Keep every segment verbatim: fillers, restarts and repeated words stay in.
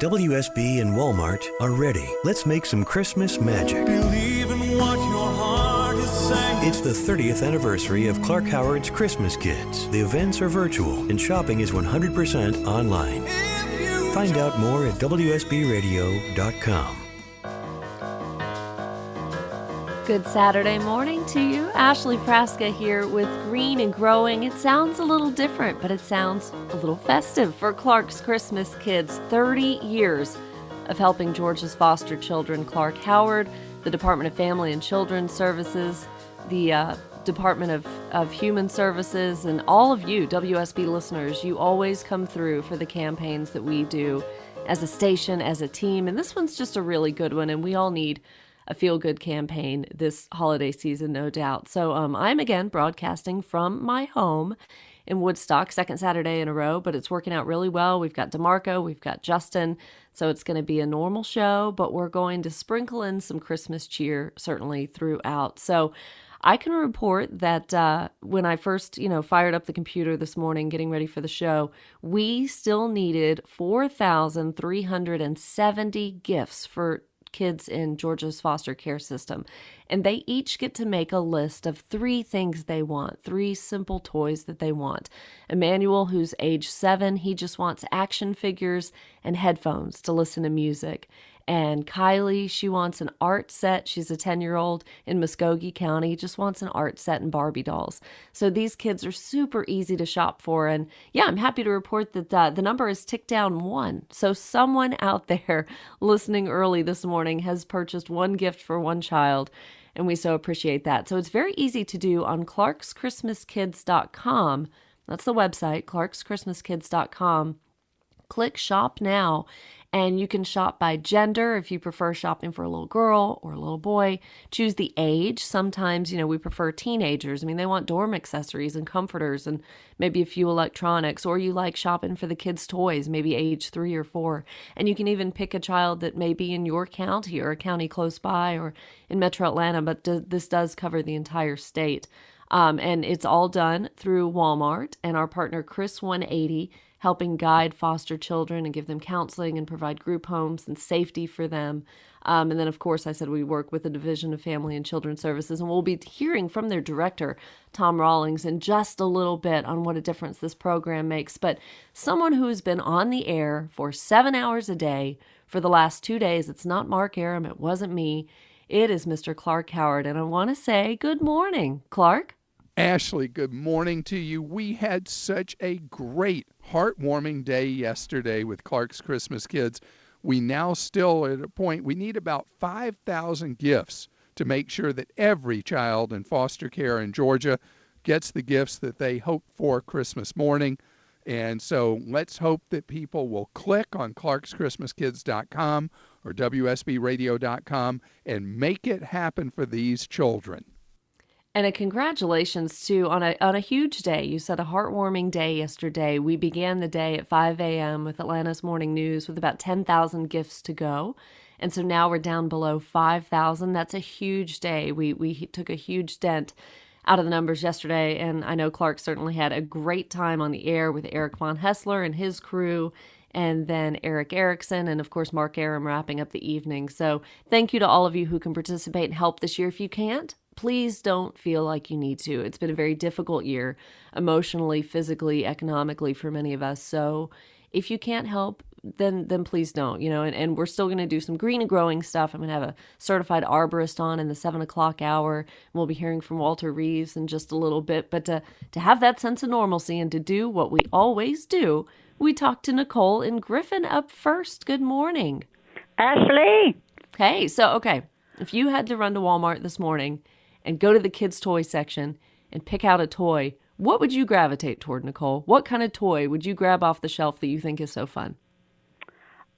W S B and Walmart are ready. Let's make some Christmas magic. Believe in what your heart is saying. It's the thirtieth anniversary of Clark Howard's Christmas Kids. The events are virtual and shopping is one hundred percent online. Find out more at w s b radio dot com. Good Saturday morning to you. Ashley Frasca here with Green and Growing. It sounds a little different, but it sounds a little festive for Clark's Christmas Kids. thirty years of helping Georgia's foster children. Clark Howard, the Department of Family and Children's Services, the uh, Department of, of Human Services, and all of you W S B listeners, you always come through for the campaigns that we do as a station, as a team. And this one's just a really good one, and we all need a feel-good campaign this holiday season, no doubt. So um, I'm, again, broadcasting from my home in Woodstock, second Saturday in a row, but it's working out really well. We've got DeMarco, we've got Justin, so it's going to be a normal show, but we're going to sprinkle in some Christmas cheer, certainly, throughout. So I can report that uh, when I first, you know, fired up the computer this morning, getting ready for the show, we still needed four thousand three hundred seventy gifts for kids in Georgia's foster care system. And they each get to make a list of three things they want, three simple toys that they want. Emmanuel, who's age seven, he just wants action figures and headphones to listen to music. And Kylie, she wants an art set. She's a ten-year-old in Muskogee County, just wants an art set and Barbie dolls. So these kids are super easy to shop for. And yeah, I'm happy to report that uh, the number has ticked down one. So someone out there listening early this morning has purchased one gift for one child, and we so appreciate that. So it's very easy to do on Clarks Christmas Kids dot com. That's the website, Clarks Christmas Kids dot com. Click Shop Now, and you can shop by gender if you prefer shopping for a little girl or a little boy. Choose the age. Sometimes, you know, we prefer teenagers. I mean, they want dorm accessories and comforters and maybe a few electronics, or you like shopping for the kids' toys, maybe age three or four. And you can even pick a child that may be in your county or a county close by or in Metro Atlanta, but do- this does cover the entire state. Um, and it's all done through Walmart and our partner Chris one eighty, helping guide foster children and give them counseling and provide group homes and safety for them. Um, and then, of course, I said we work with the Division of Family and Children's Services, and we'll be hearing from their director, Tom Rawlings, in just a little bit on what a difference this program makes. But someone who has been on the air for seven hours a day for the last two days, it's not Mark Arum, it wasn't me, it is Mister Clark Howard. And I want to say good morning, Clark. Ashley, good morning to you. We had such a great, heartwarming day yesterday with Clark's Christmas Kids. We now still at a point, we need about five thousand gifts to make sure that every child in foster care in Georgia gets the gifts that they hope for Christmas morning. And so let's hope that people will click on Clarks Christmas Kids dot com or W S B radio dot com and make it happen for these children. And a congratulations to on a on a huge day. You said a heartwarming day yesterday. We began the day at five a.m. with Atlanta's Morning News with about ten thousand gifts to go. And so now we're down below five thousand. That's a huge day. We we took a huge dent out of the numbers yesterday. And I know Clark certainly had a great time on the air with Eric Von Hessler and his crew, and then Eric Erickson, and of course, Mark Arum wrapping up the evening. So thank you to all of you who can participate and help this year. If you can't, please don't feel like you need to. It's been a very difficult year, emotionally, physically, economically, for many of us. So if you can't help, then then please don't, you know, and, and we're still going to do some green and growing stuff. I'm going to have a certified arborist on in the seven o'clock hour, and we'll be hearing from Walter Reeves in just a little bit. But to, to have that sense of normalcy and to do what we always do, we talked to Nicole in Griffin up first. Good morning, Ashley. Hey, so, okay, if you had to run to Walmart this morning and go to the kids' toy section and pick out a toy, what would you gravitate toward, Nicole? What kind of toy would you grab off the shelf that you think is so fun?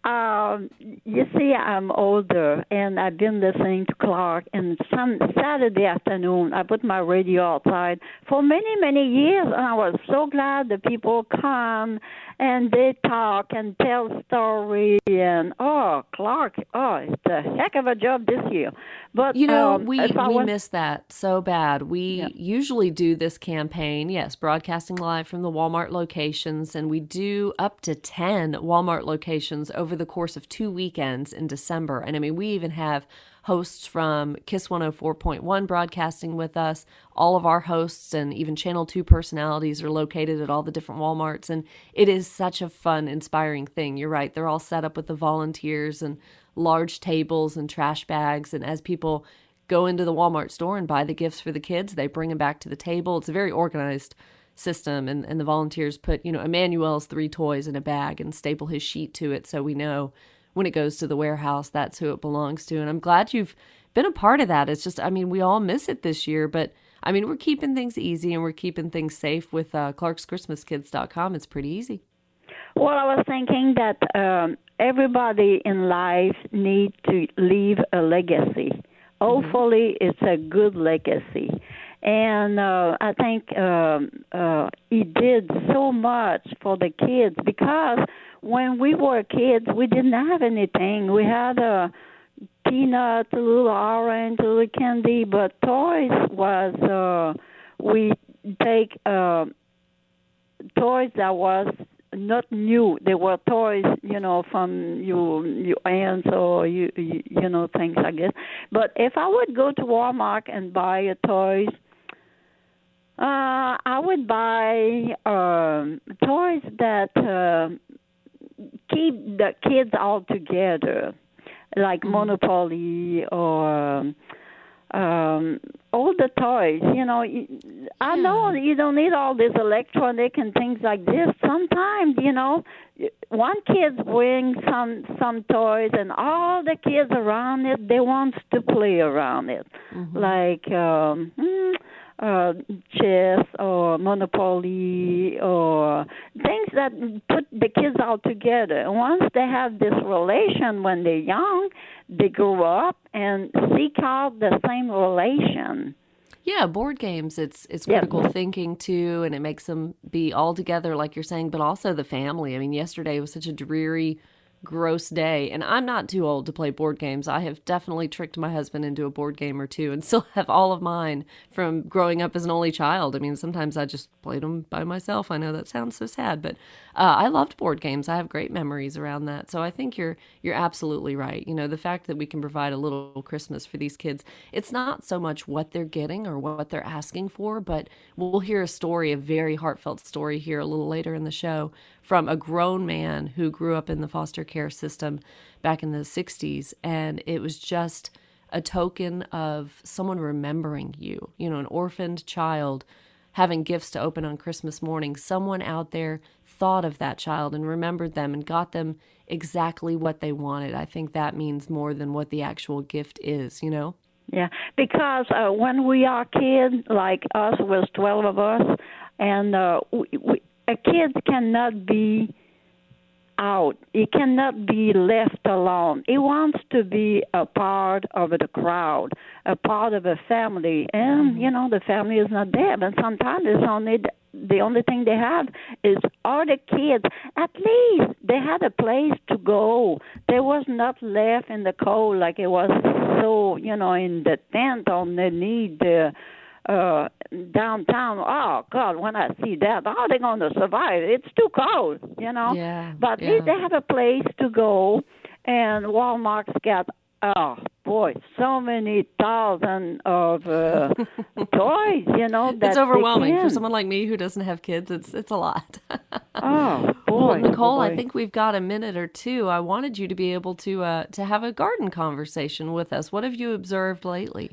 Um, you see, I'm older, and I've been listening to Clark, and some Saturday afternoon, I put my radio outside for many, many years, and I was so glad the people come, and they talk and tell stories, and, oh, Clark, oh, it's a heck of a job this year. But you know, um, we, we was... miss that so bad. We yeah. usually do this campaign, yes, broadcasting live from the Walmart locations, and we do up to ten Walmart locations over over the course of two weekends in December. And I mean, we even have hosts from KISS one oh four point one broadcasting with us. All of our hosts and even Channel two personalities are located at all the different Walmarts. And it is such a fun, inspiring thing. You're right. They're all set up with the volunteers and large tables and trash bags. And as people go into the Walmart store and buy the gifts for the kids, they bring them back to the table. It's a very organized system, and, and the volunteers put, you know, Emmanuel's three toys in a bag and staple his sheet to it so we know when it goes to the warehouse, that's who it belongs to. And I'm glad you've been a part of that. It's just, I mean, we all miss it this year, but I mean, we're keeping things easy and we're keeping things safe with uh, Clarks Christmas Kids dot com. It's pretty easy. Well, I was thinking that um, everybody in life needs to leave a legacy. Hopefully, it's a good legacy. And uh, I think um, uh, he did so much for the kids, because when we were kids, we didn't have anything. We had a peanut, a little orange, a little candy, but toys was, uh, we take uh, toys that was not new. They were toys, you know, from your, your aunts or, you, you, you know, things like this. But if I would go to Walmart and buy a toys, Uh, I would buy um, toys that uh, keep the kids all together, like Monopoly or um, all the toys. You know, I know you don't need all this electronic and things like this. Sometimes, you know, one kid brings some, some toys, and all the kids around it, they want to play around it, mm-hmm. like. Um, mm, Uh, chess or Monopoly or things that put the kids all together. And once they have this relation when they're young, they grow up and seek out the same relation. Yeah, board games, it's it's critical yeah. thinking too, and it makes them be all together, like you're saying, but also the family. I mean, yesterday was such a dreary, gross day, and I'm not too old to play board games. I have definitely tricked my husband into a board game or two and still have all of mine from growing up as an only child. I mean, sometimes I just played them by myself. I know that sounds so sad, but uh, I loved board games. I have great memories around that. So I think you're you're absolutely right. You know, the fact that we can provide a little Christmas for these kids, it's not so much what they're getting or what they're asking for, but we'll hear a story, a very heartfelt story here a little later in the show, from a grown man who grew up in the foster care system back in the sixties. And it was just a token of someone remembering you, you know, an orphaned child having gifts to open on Christmas morning. Someone out there thought of that child and remembered them and got them exactly what they wanted. I think that means more than what the actual gift is, you know? Yeah, because uh, when we are kids, like us, there's twelve of us, and uh, we... we a kid cannot be out. He cannot be left alone. He wants to be a part of the crowd, a part of a family. And, you know, the family is not there. But sometimes it's only the only thing they have is other kids. At least they had a place to go. They was not left in the cold like it was so, you know, in the tent on the knee there. Uh, downtown, oh, God, when I see that, how are they going to survive? It's too cold, you know. Yeah, but yeah. They have a place to go, and Walmart's got, oh, boy, so many thousand of uh, toys, you know. That it's overwhelming. For someone like me who doesn't have kids, it's it's a lot. Oh, boy. Well, Nicole, boy. I think we've got a minute or two. I wanted you to be able to uh, to have a garden conversation with us. What have you observed lately?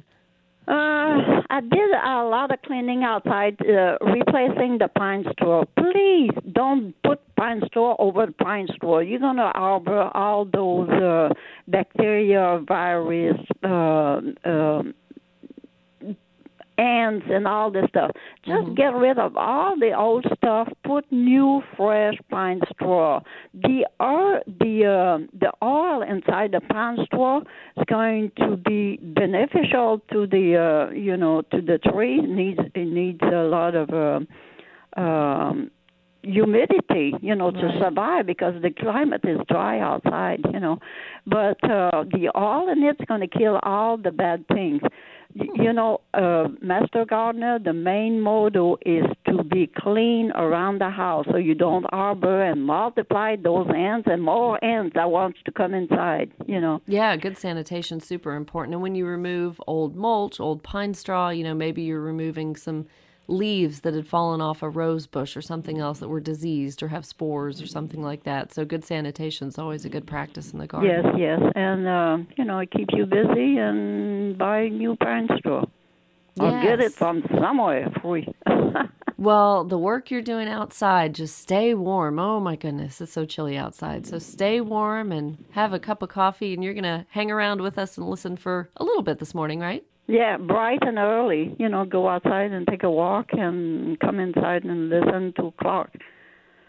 Uh, I did a lot of cleaning outside, uh, replacing the pine straw. Please don't put pine straw over pine straw. You're going to harbor all those uh, bacteria, virus, uh, uh, ants, and all this stuff. Just mm-hmm. get rid of all the old stuff. Put new, fresh pine straw. The oil, the uh, the oil inside the pine straw is going to be beneficial to the uh, you know to the tree. It needs it needs a lot of uh, um, humidity, you know, right. to survive, because the climate is dry outside, you know. But uh, the oil in it's going to kill all the bad things. You know, uh, Master Gardener, the main motto is to be clean around the house so you don't arbor and multiply those ants and more ants that wants to come inside, you know. Yeah, good sanitation is super important. And when you remove old mulch, old pine straw, you know, maybe you're removing some leaves that had fallen off a rose bush or something else that were diseased or have spores or something like that. So good sanitation is always a good practice in the garden. Yes, yes. And, uh, you know, it keeps you busy and buy new pine straw. Yes. Or get it from somewhere free. Well, the work you're doing outside, just stay warm. Oh, my goodness, it's so chilly outside. So stay warm and have a cup of coffee, and you're going to hang around with us and listen for a little bit this morning, right? Yeah, bright and early. You know, go outside and take a walk and come inside and listen to Clark.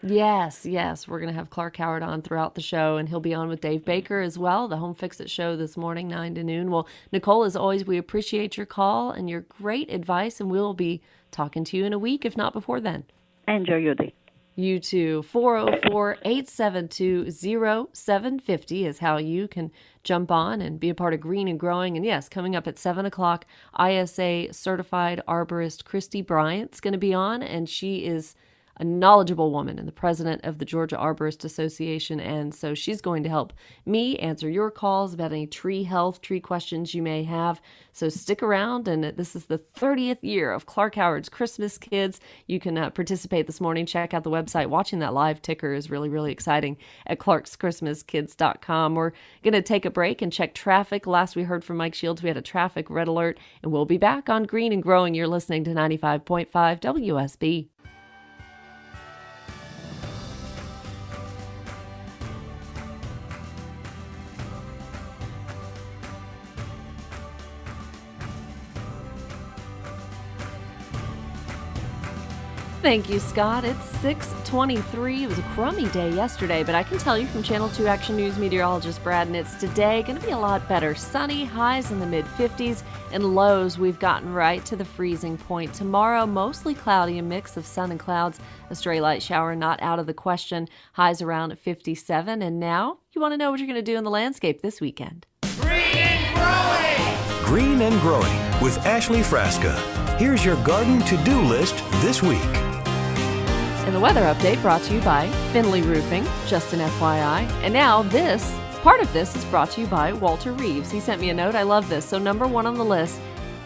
Yes, yes. We're going to have Clark Howard on throughout the show, and he'll be on with Dave Baker as well, the Home Fix It show this morning, nine to noon. Well, Nicole, as always, we appreciate your call and your great advice, and we'll be talking to you in a week, if not before then. Enjoy your day. You too. four oh four, eight seven two, oh seven five oh is how you can jump on and be a part of Green and Growing. And yes, coming up at seven o'clock, I S A certified arborist Christy Bryant is going to be on, and she is a knowledgeable woman and the president of the Georgia Arborist Association. And so she's going to help me answer your calls about any tree health, tree questions you may have. So stick around. And this is the thirtieth year of Clark Howard's Christmas Kids. You can uh, participate this morning. Check out the website. Watching that live ticker is really, really exciting at Clarks Christmas Kids dot com. We're going to take a break and check traffic. Last we heard from Mike Shields, we had a traffic red alert. And we'll be back on Green and Growing. You're listening to ninety-five point five W S B. Thank you, Scott. It's six twenty-three. It was a crummy day yesterday, but I can tell you from Channel two Action News meteorologist Brad Nitz, today going to be a lot better. Sunny, highs in the mid-fifties, and lows we've gotten right to the freezing point. Tomorrow, mostly cloudy, a mix of sun and clouds. A stray light shower not out of the question. Highs around fifty-seven. And now, you want to know what you're going to do in the landscape this weekend. Green and Growing! Green and Growing with Ashley Frasca. Here's your garden to-do list this week. And the weather update brought to you by Finley Roofing, just an F Y I. And now this, part of this is brought to you by Walter Reeves. He sent me a note. I love this. So number one on the list,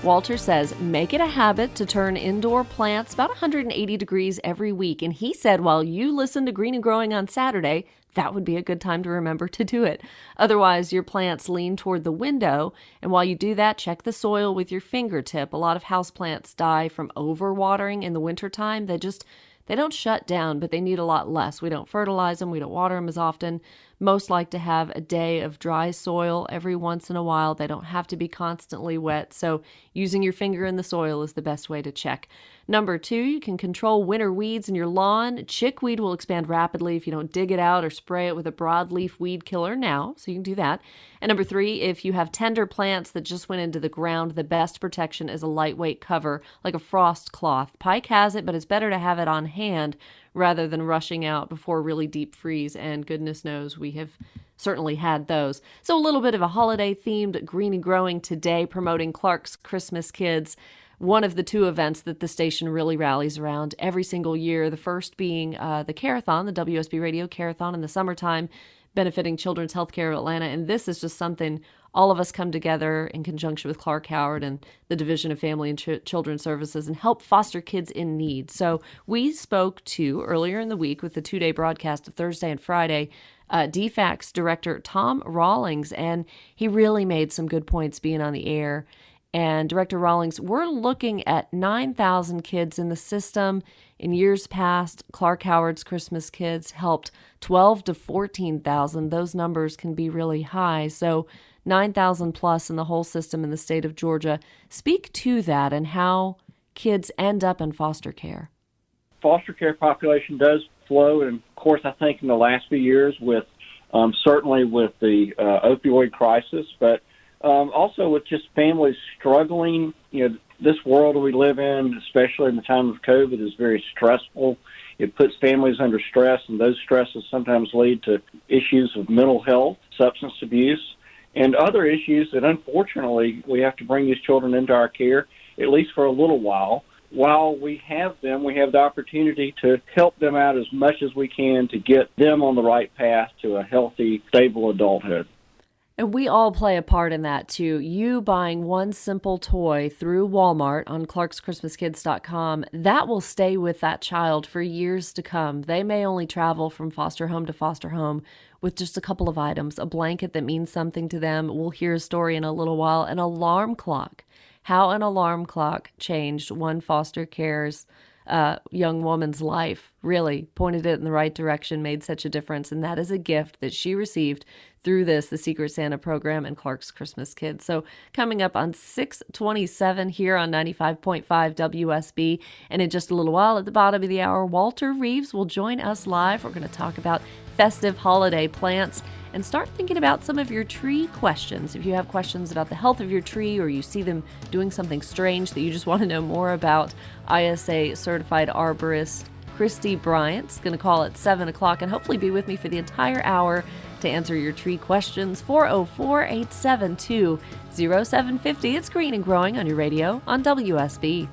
Walter says, make it a habit to turn indoor plants about one hundred eighty degrees every week. And he said, while you listen to Green and Growing on Saturday, that would be a good time to remember to do it. Otherwise, your plants lean toward the window. And while you do that, check the soil with your fingertip. A lot of houseplants die from overwatering in the wintertime. They just... They don't shut down, but they need a lot less. We don't fertilize them. We don't water them as often. Most like to have a day of dry soil every once in a while. They don't have to be constantly wet. So using your finger in the soil is the best way to check. Number two, you can control winter weeds in your lawn. Chickweed will expand rapidly if you don't dig it out or spray it with a broadleaf weed killer now. So you can do that. And number three, if you have tender plants that just went into the ground, the best protection is a lightweight cover, like a frost cloth. Pike has it, but it's better to have it on hand. hand rather than rushing out before really deep freeze, and goodness knows we have certainly had those. So a little bit of a holiday-themed Green and Growing today, promoting Clark's Christmas Kids, one of the two events that the station really rallies around every single year, the first being uh, the Carathon, the W S B Radio Carathon in the summertime, benefiting Children's Healthcare of Atlanta, and this is just something all of us come together in conjunction with Clark Howard and the Division of Family and Ch- Children's Services and help foster kids in need. So we spoke to, earlier in the week, with the two-day broadcast of Thursday and Friday, uh, D FACS Director Tom Rawlings, and he really made some good points being on the air. And Director Rawlings, we're looking at nine thousand kids in the system. In years past, Clark Howard's Christmas Kids helped twelve to fourteen thousand. Those numbers can be really high. So nine thousand plus in the whole system in the state of Georgia. Speak to that and how kids end up in foster care. Foster care population does flow. And of course, I think in the last few years with um, certainly with the uh, opioid crisis, but um, also with just families struggling. You know, this world we live in, especially in the time of COVID, is very stressful. It puts families under stress, and those stresses sometimes lead to issues of mental health, substance abuse, and other issues that, unfortunately, we have to bring these children into our care, at least for a little while. while we have them, we have the opportunity to help them out as much as we can to get them on the right path to a healthy, stable adulthood. And we all play a part in that, too. You buying one simple toy through Walmart on Clarks Christmas Kids dot com, that will stay with that child for years to come. They may only travel from foster home to foster home with just a couple of items. A blanket that means something to them. We'll hear a story in a little while. An alarm clock. How an alarm clock changed one foster care's uh, young woman's life, really pointed it in the right direction, made such a difference. And that is a gift that she received through this, the Secret Santa program and Clark's Christmas Kids. So coming up on six twenty-seven here on ninety-five point five W S B. And in just a little while at the bottom of the hour, Walter Reeves will join us live. We're going to talk about festive holiday plants and start thinking about some of your tree questions. If you have questions about the health of your tree or you see them doing something strange that you just want to know more about, I S A certified arborist Christy Bryant's going to call at seven o'clock and hopefully be with me for the entire hour to answer your tree questions. four oh four, eight seven two, oh seven five oh. It's Green and Growing on your radio on W S B.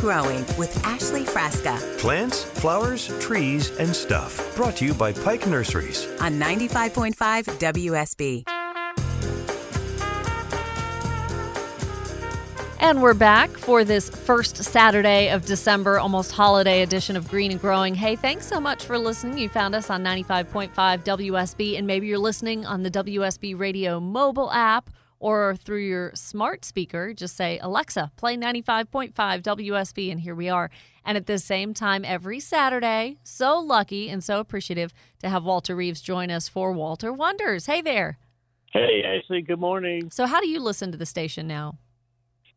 Growing with Ashley Frasca. Plants, flowers, trees, and stuff. Brought to you by Pike Nurseries. On ninety-five point five W S B. And we're back for this first Saturday of December, almost holiday edition of Green and Growing. Hey, thanks so much for listening. You found us on ninety-five point five W S B, and maybe you're listening on the W S B Radio mobile app, or through your smart speaker. Just say, Alexa, play ninety-five point five W S B, and here we are. And at the same time every Saturday, so lucky and so appreciative to have Walter Reeves join us for Walter Wonders. Hey there. Hey, Ashley. Good morning. So how do you listen to the station now?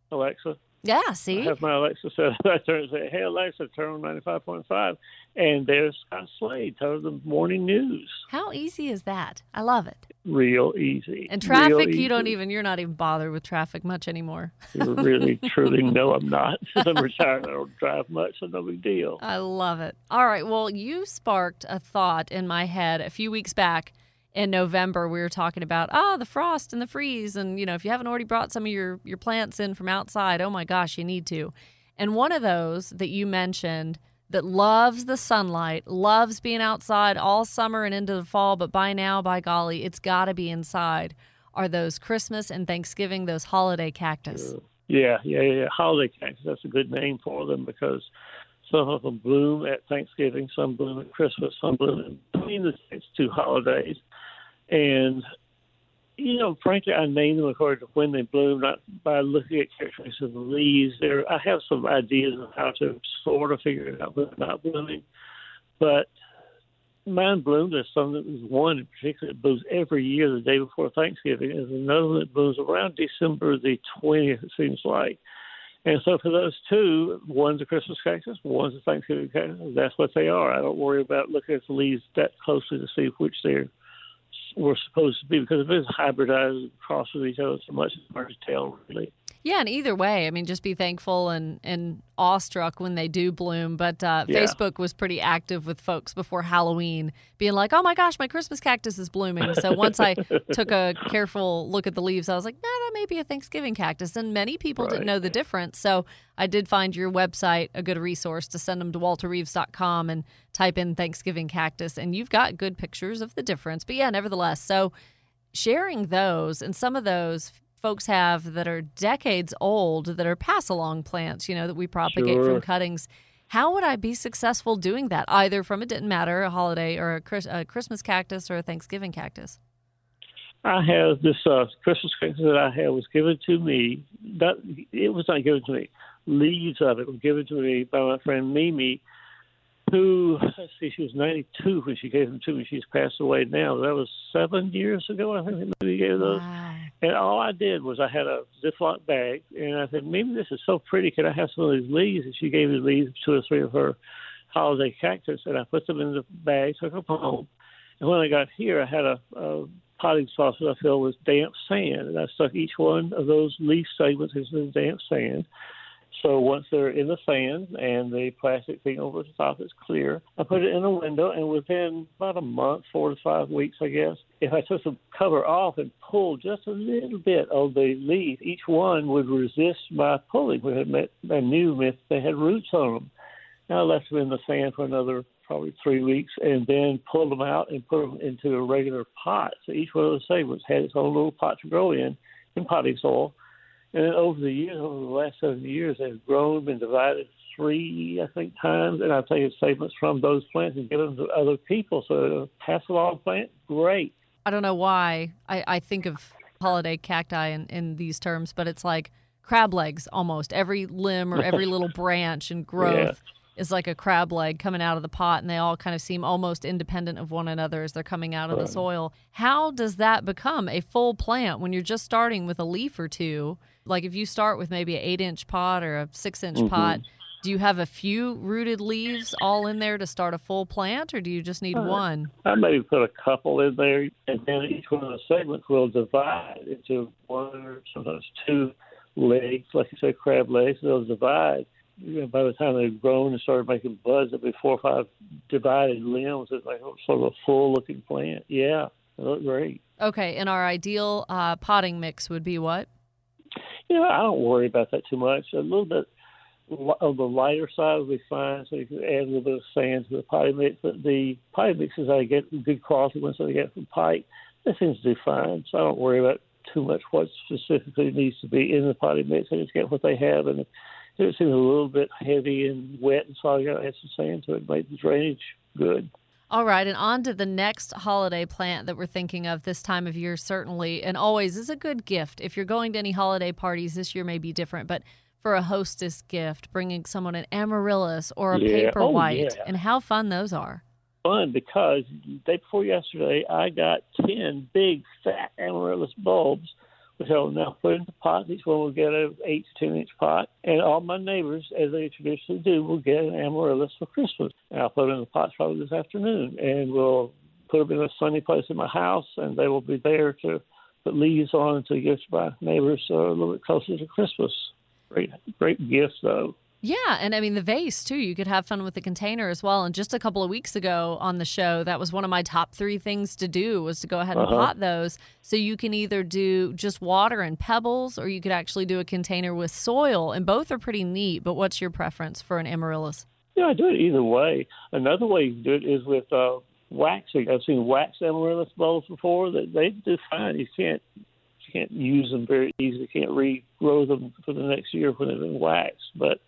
Alexa. Yeah, see? I have my Alexa set up. I turn and say, hey, Alexa, turn on ninety-five point five. And there's Scott Slade, tells the morning news. How easy is that? I love it. Real easy. And traffic, Real you easy. don't even, you're not even bothered with traffic much anymore. You really, truly, no, I'm not. I'm retired. I don't drive much, so no big deal. I love it. All right. Well, you sparked a thought in my head a few weeks back. In November, we were talking about, oh, the frost and the freeze. And, you know, if you haven't already brought some of your, your plants in from outside, oh, my gosh, you need to. And one of those that you mentioned that loves the sunlight, loves being outside all summer and into the fall, but by now, by golly, it's got to be inside, are those Christmas and Thanksgiving, those holiday cactus. Yeah, yeah, yeah. Holiday cactus, that's a good name for them because some of them bloom at Thanksgiving, some bloom at Christmas, some bloom between the next two holidays. And, you know, frankly, I name them according to when they bloom, not by looking at characteristics of the leaves. There, I have some ideas of how to sort of figure it out when they're not blooming. But mine bloomed. There's some that was one in particular that blooms every year the day before Thanksgiving. There's another one that blooms around December the twentieth, it seems like. And so for those two, one's a Christmas cactus, one's a Thanksgiving cactus. That's what they are. I don't worry about looking at the leaves that closely to see which they're were supposed to be, because if it's hybridized across with each other so much, it's hard to tell, really. Yeah, and either way, I mean, just be thankful and, and awestruck when they do bloom. But uh, yeah. Facebook was pretty active with folks before Halloween being like, oh, my gosh, my Christmas cactus is blooming. So once I took a careful look at the leaves, I was like, nah, that may be a Thanksgiving cactus. And many people right. didn't know the difference. So I did find your website a good resource to send them to walter reeves dot com and type in Thanksgiving cactus. And you've got good pictures of the difference. But, yeah, nevertheless, so sharing those, and some of those folks have that are decades old that are pass-along plants, you know, that we propagate sure. from cuttings. How would I be successful doing that, either from, it didn't matter, a holiday or a, a Christmas cactus or a Thanksgiving cactus? I have this uh, Christmas cactus that I had was given to me. That, it was not given to me. Leaves of it were given to me by my friend Mimi, who, let's see, she was ninety-two when she gave them to me. She's passed away now. That was seven years ago, I think, Mimi gave those. Wow. And all I did was I had a Ziploc bag, and I said, Mimi, this is so pretty. Can I have some of these leaves? And she gave me leaves, two or three of her holiday cactus, and I put them in the bag, took them home. And when I got here, I had a, a potting sauce that I filled with damp sand, and I stuck each one of those leaf segments into the damp sand. So once they're in the sand and the plastic thing over the top is clear, I put it in a window, and within about a month, four to five weeks, I guess, if I took the cover off and pulled just a little bit on the leaf, each one would resist my pulling. We had met, I knew if they had roots on them. Now I left them in the sand for another probably three weeks and then pulled them out and put them into a regular pot. So each one of the segments had its own little pot to grow in, in potting soil. And then over the years, over the last seven years, they've grown, been divided three, I think, times, and I've taken segments from those plants and given them to other people. So a pass-along plant, great. I don't know why I, I think of holiday cacti in, in these terms, but it's like crab legs almost. Every limb or every little branch and growth yeah. is like a crab leg coming out of the pot, and they all kind of seem almost independent of one another as they're coming out of right. the soil. How does that become a full plant when you're just starting with a leaf or two? Like if you start with maybe an eight-inch pot or a six-inch mm-hmm. pot, do you have a few rooted leaves all in there to start a full plant, or do you just need uh, one? I maybe put a couple in there, and then each one of the segments will divide into one or sometimes two legs, like you say, crab legs. They'll divide. You know, by the time they've grown and started making buds, there'll be four or five divided limbs. It's like sort of a full-looking plant. Yeah, they look great. Okay, and our ideal uh, potting mix would be what? You know, I don't worry about that too much. A little bit on the lighter side will be fine, so you can add a little bit of sand to the potting mix. But the potting mixes I get, good quality ones that I get from Pike, that seems to do fine. So I don't worry about too much what specifically needs to be in the potting mix. I just get what they have. And if it seems a little bit heavy and wet, and so I got to add some sand to it, make the drainage good. All right, and on to the next holiday plant that we're thinking of this time of year, certainly, and always is a good gift. If you're going to any holiday parties, this year may be different, but for a hostess gift, bringing someone an amaryllis or a yeah. paper white, oh, yeah. and how fun those are. Fun, because the day before yesterday, I got ten big, fat amaryllis bulbs, which I will now put into pots. Each one will get an eight to ten inch pot, and all my neighbors, as they traditionally do, will get an amaryllis for Christmas. And I'll put them in the pots probably this afternoon, and we'll put them in a sunny place in my house, and they will be there to put leaves on to give to my neighbors uh, a little bit closer to Christmas. Great, great gift, though. Yeah, and I mean, the vase, too. You could have fun with the container as well. And just a couple of weeks ago on the show, that was one of my top three things to do, was to go ahead and uh-huh. pot those. So you can either do just water and pebbles, or you could actually do a container with soil. And both are pretty neat. But what's your preference for an amaryllis? Yeah, I do it either way. Another way you can do it is with uh, waxing. I've seen wax amaryllis bulbs before. That they do fine. You can't, you can't use them very easily. You can't regrow them for the next year when they've been waxed. But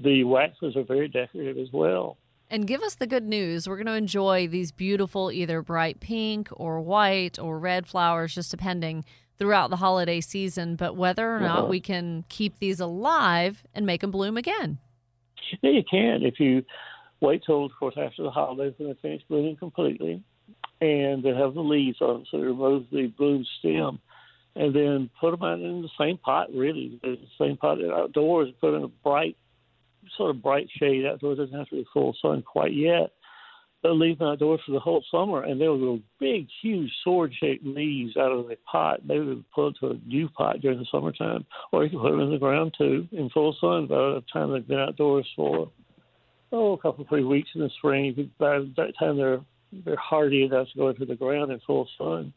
the waxes are very decorative as well. And give us the good news. We're going to enjoy these beautiful, either bright pink or white or red flowers, just depending, throughout the holiday season. But whether or not uh-huh. we can keep these alive and make them bloom again. Yeah, you can. If you wait till, of course, after the holidays when they finish blooming completely, and they have the leaves on them, so they remove the bloom stem. And then put them out in the same pot, really, the same pot outdoors, and put in a bright, sort of bright shade outdoors. It doesn't have to be full sun quite yet. They'll leave them outdoors for the whole summer, and they'll grow big, huge, sword-shaped leaves out of the pot. They would put them to a new pot during the summertime, or you can put them in the ground, too, in full sun. By the time they've been outdoors for, oh, a couple, three weeks in the spring, by that time they're, they're hardy enough to go into the ground in full sun.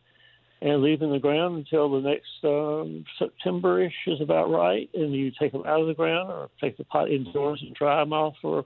And leave them in the ground until the next um, September-ish is about right. And you take them out of the ground or take the pot indoors and dry them off for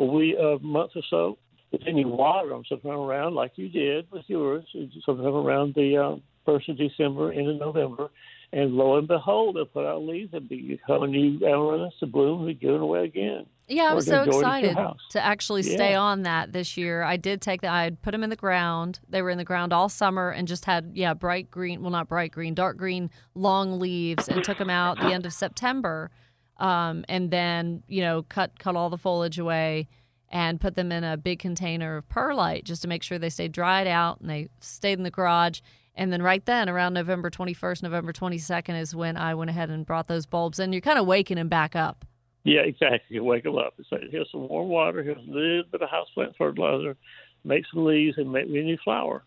a week, a month or so. But then you water them sometime around, like you did with yours, sometime around the um, first of December into November. And lo and behold, they'll put out leaves and become a new amaryllis to bloom and be given away again. Yeah, I was so excited to actually stay yeah. on that this year. I did take the, I had put them in the ground. They were in the ground all summer and just had, yeah, bright green, well, not bright green, dark green, long leaves, and took them out the end of September. Um, and then, you know, cut, cut all the foliage away and put them in a big container of perlite just to make sure they stayed dried out, and they stayed in the garage. And then right then, around November twenty-first, November twenty-second is when I went ahead and brought those bulbs in. You're kind of waking them back up. Yeah, exactly. You wake them up and say, here's some warm water, here's a little bit of houseplant fertilizer, make some leaves, and make me a new flower.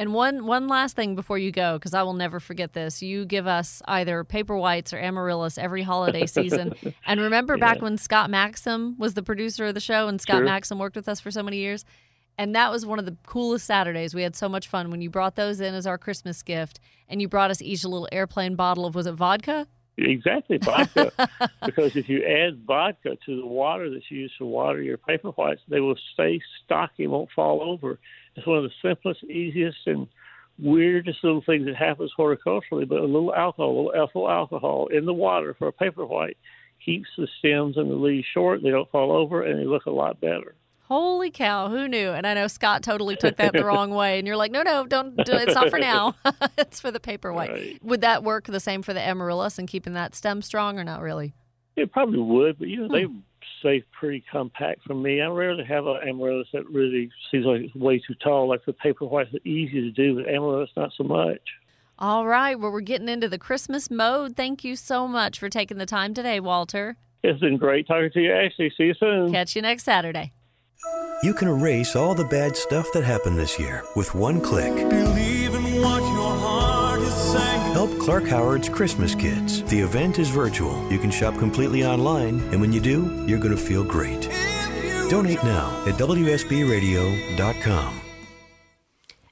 And one one last thing before you go, because I will never forget this. You give us either Paper Whites or Amaryllis every holiday season. And remember yeah. back when Scott Maxim was the producer of the show, and Scott sure. Maxim worked with us for so many years? And that was one of the coolest Saturdays. We had so much fun when you brought those in as our Christmas gift, and you brought us each a little airplane bottle of, was it vodka? Exactly, vodka. Because if you add vodka to the water that's used to water your paper whites, they will stay stocky, won't fall over. It's one of the simplest, easiest, and weirdest little things that happens horticulturally, but a little alcohol, a little ethyl alcohol in the water for a paper white keeps the stems and the leaves short. They don't fall over, and they look a lot better. Holy cow, who knew? And I know Scott totally took that the wrong way. And you're like, no, no, don't do it. It's not for now. It's for the paper white. Right. Would that work the same for the amaryllis and keeping that stem strong, or not really? It probably would, but, you know, hmm. they stay pretty compact for me. I rarely have an amaryllis that really seems like it's way too tall. Like the paper whites are easy to do, but amaryllis not so much. All right. Well, we're getting into the Christmas mode. Thank you so much for taking the time today, Walter. It's been great talking to you, Ashley. See you soon. Catch you next Saturday. You can erase all the bad stuff that happened this year with one click. Believe in what your heart is saying. Help Clark Howard's Christmas Kids. The event is virtual. You can shop completely online, and when you do, you're going to feel great. Donate now at W S B radio dot com.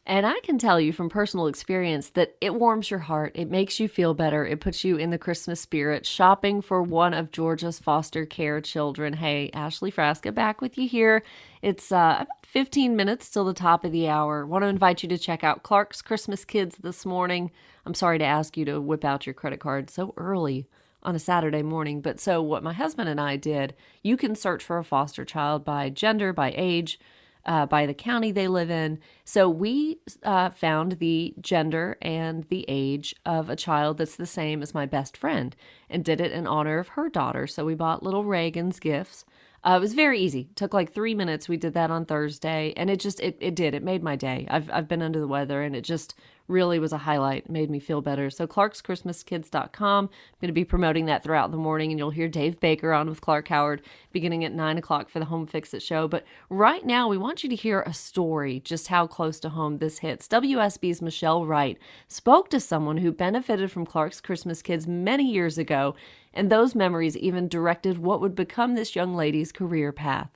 And I can tell you from personal experience that it warms your heart, it makes you feel better, it puts you in the Christmas spirit, shopping for one of Georgia's foster care children. Hey, Ashley Frasca back with you here. It's uh, about fifteen minutes till the top of the hour. I want to invite you to check out Clark's Christmas Kids this morning. I'm sorry to ask you to whip out your credit card so early on a Saturday morning, but so what my husband and I did, you can search for a foster child by gender, by age, Uh, by the county they live in. So we uh, found the gender and the age of a child that's the same as my best friend, and did it in honor of her daughter. So we bought little Reagan's gifts. Uh, it was very easy. It took like three minutes. We did that on Thursday, and it just, it, it did. It made my day. I've, I've been under the weather, and it just really was a highlight. It made me feel better. So Clarks Christmas Kids dot com. I'm going to be promoting that throughout the morning, and you'll hear Dave Baker on with Clark Howard beginning at nine o'clock for the Home Fix It show. But right now, we want you to hear a story, just how close to home this hits. W S B's Michelle Wright spoke to someone who benefited from Clark's Christmas Kids many years ago, and those memories even directed what would become this young lady's career path.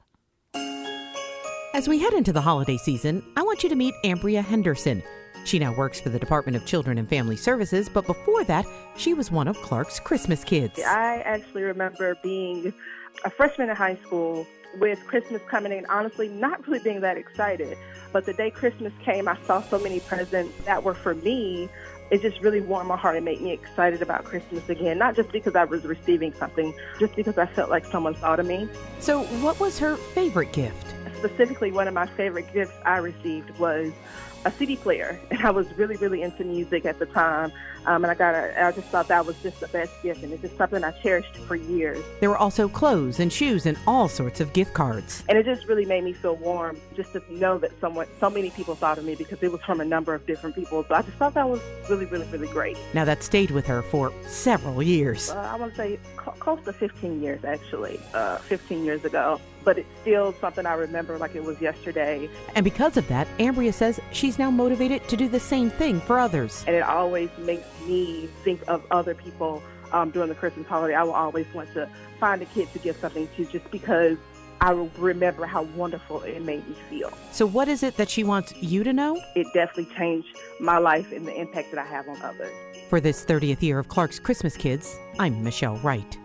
As we head into the holiday season, I want you to meet Ambria Henderson. She now works for the Department of Children and Family Services, but before that, she was one of Clark's Christmas Kids. I actually remember being a freshman in high school with Christmas coming in, honestly, not really being that excited. But the day Christmas came, I saw so many presents that were for me. It just really warmed my heart and made me excited about Christmas again, not just because I was receiving something, just because I felt like someone thought of me. So what was her favorite gift? Specifically, one of my favorite gifts I received was a C D player, and I was really, really into music at the time, um, and I got a, I just thought that was just the best gift, and it's just something I cherished for years. There were also clothes and shoes and all sorts of gift cards. And it just really made me feel warm just to know that someone, so many people thought of me, because it was from a number of different people, so I just thought that was really really, really great. Now that stayed with her for several years. Uh, I want to say cl- close to fifteen years, actually, uh, fifteen years ago. But it's still something I remember like it was yesterday. And because of that, Ambria says she's now motivated to do the same thing for others. And it always makes me think of other people um, during the Christmas holiday. I will always want to find a kid to give something to, just because I will remember how wonderful it made me feel. So what is it that she wants you to know? It definitely changed my life and the impact that I have on others. For this thirtieth year of Clark's Christmas Kids, I'm Michelle Wright.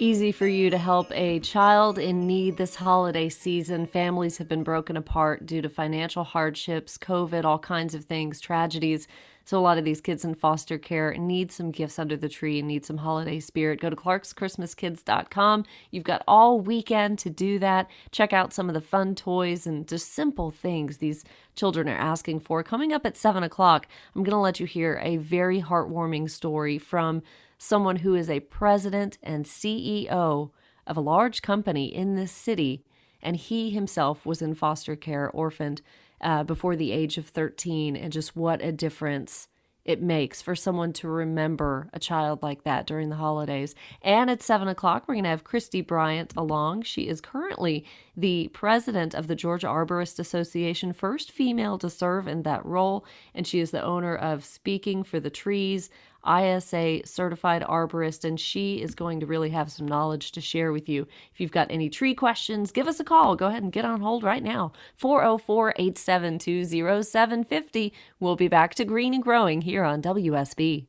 Easy for you to help a child in need this holiday season. Families have been broken apart due to financial hardships, COVID, all kinds of things, tragedies. So a lot of these kids in foster care need some gifts under the tree and need some holiday spirit. Go to Clarks Christmas Kids dot com. You've got all weekend to do that. Check out some of the fun toys and just simple things these children are asking for. Coming up at seven o'clock, I'm going to let you hear a very heartwarming story from someone who is a president and C E O of a large company in this city, and he himself was in foster care, orphaned, uh, before the age of thirteen, and just what a difference it makes for someone to remember a child like that during the holidays. And at seven o'clock, we're going to have Christy Bryant along. She is currently the president of the Georgia Arborist Association, first female to serve in that role, and she is the owner of Speaking for the Trees, I S A certified arborist, and she is going to really have some knowledge to share with you. If you've got any tree questions, give us a call. Go ahead and get on hold right now, four oh four, eight seven two, oh seven five oh. We'll be back to Green and Growing here on W S B.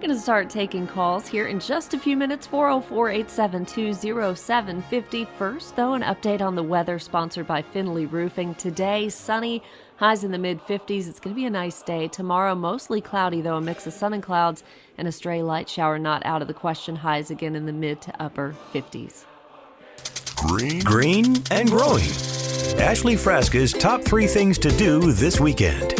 Going to start taking calls here in just a few minutes, four oh four, eight seven two, oh seven five oh. First, though, an update on the weather sponsored by Finley Roofing. Today, sunny, highs in the mid fifties. It's going to be a nice day. Tomorrow, mostly cloudy, though, a mix of sun and clouds and a stray light shower not out of the question. Highs again in the mid to upper fifties. Green, Green and growing. Ashley Frasca's top three things to do this weekend.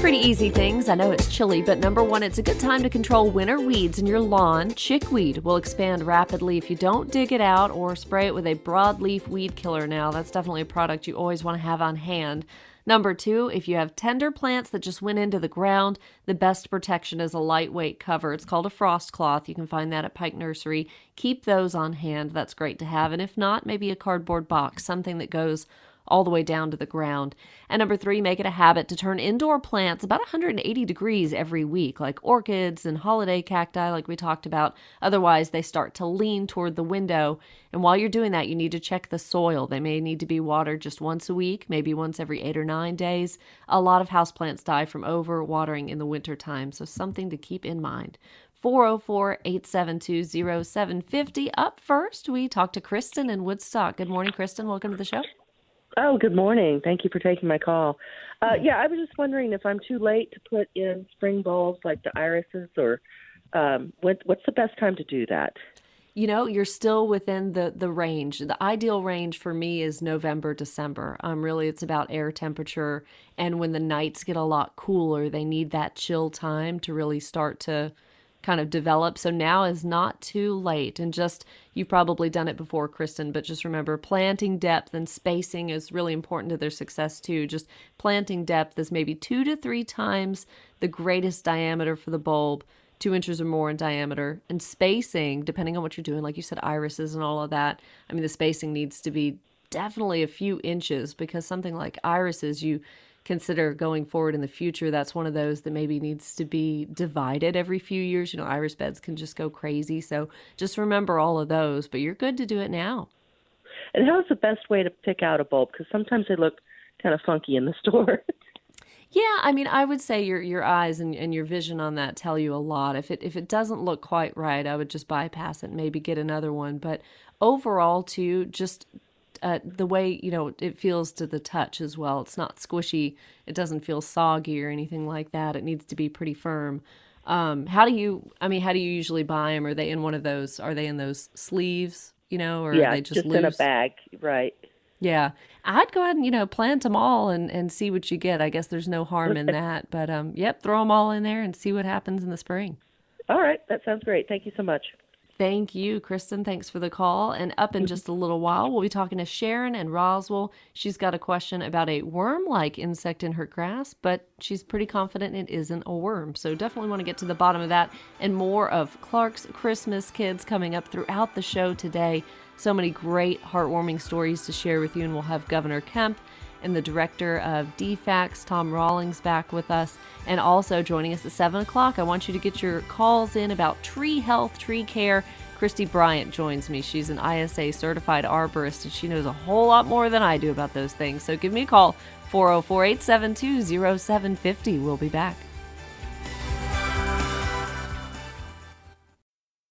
Pretty easy things. I know it's chilly, but number one, it's a good time to control winter weeds in your lawn. Chickweed will expand rapidly if you don't dig it out or spray it with a broadleaf weed killer now. That's definitely a product you always want to have on hand. Number two, if you have tender plants that just went into the ground, the best protection is a lightweight cover. It's called a frost cloth. You can find that at Pike Nursery. Keep those on hand. That's great to have. And if not, maybe a cardboard box, something that goes all the way down to the ground. And number three, make it a habit to turn indoor plants about one hundred eighty degrees every week, like orchids and holiday cacti, like we talked about. Otherwise, they start to lean toward the window. And while you're doing that, you need to check the soil. They may need to be watered just once a week, maybe once every eight or nine days. A lot of houseplants die from overwatering in the wintertime, so something to keep in mind. four oh four, eight seven two, oh seven five oh. Up first, we talk to Kristen in Woodstock. Good morning, Kristen. Welcome to the show. Oh, good morning. Thank you for taking my call. Uh, yeah, I was just wondering if I'm too late to put in spring bulbs like the irises, or um, what, what's the best time to do that? You know, you're still within the, the range. The ideal range for me is November, December. Um, really, it's about air temperature. And when the nights get a lot cooler, they need that chill time to really start to kind of develop. So now is not too late. And just, you've probably done it before, Kristen, but just remember planting depth and spacing is really important to their success too. Just planting depth is maybe two to three times the greatest diameter for the bulb, two inches or more in diameter, and spacing, depending on what you're doing, like you said, irises and all of that. I mean, the spacing needs to be definitely a few inches, because something like irises, you consider going forward in the future. That's one of those that maybe needs to be divided every few years. You know, iris beds can just go crazy. So just remember all of those, but you're good to do it now. And how's the best way to pick out a bulb? Because sometimes they look kind of funky in the store. Yeah, I mean, I would say your your eyes and, and your vision on that tell you a lot. If it if it doesn't look quite right, I would just bypass it and maybe get another one. But overall, too, just Uh, the way, you know, it feels to the touch as well. It's not squishy. It doesn't feel soggy or anything like that. It needs to be pretty firm. Um, how do you, I mean, how do you usually buy them? Are they in one of those, are they in those sleeves, you know, or yeah, are they just, just loose? In a bag, right? Yeah. I'd go ahead and, you know, plant them all and, and see what you get. I guess there's no harm in that, but um, yep, throw them all in there and see what happens in the spring. All right. That sounds great. Thank you so much. Thank you, Kristen. Thanks for the call. And up in just a little while, we'll be talking to Sharon and Roswell. She's got a question about a worm-like insect in her grass, but she's pretty confident it isn't a worm. So definitely want to get to the bottom of that, and more of Clark's Christmas Kids coming up throughout the show today. So many great heartwarming stories to share with you, and we'll have Governor Kemp and the director of D FACS, Tom Rawlings, back with us. And also joining us at seven o'clock, I want you to get your calls in about tree health, tree care. Christy Bryant joins me. She's an I S A certified arborist, and she knows a whole lot more than I do about those things. So give me a call, four oh four, eight seven two, oh seven five oh. We'll be back.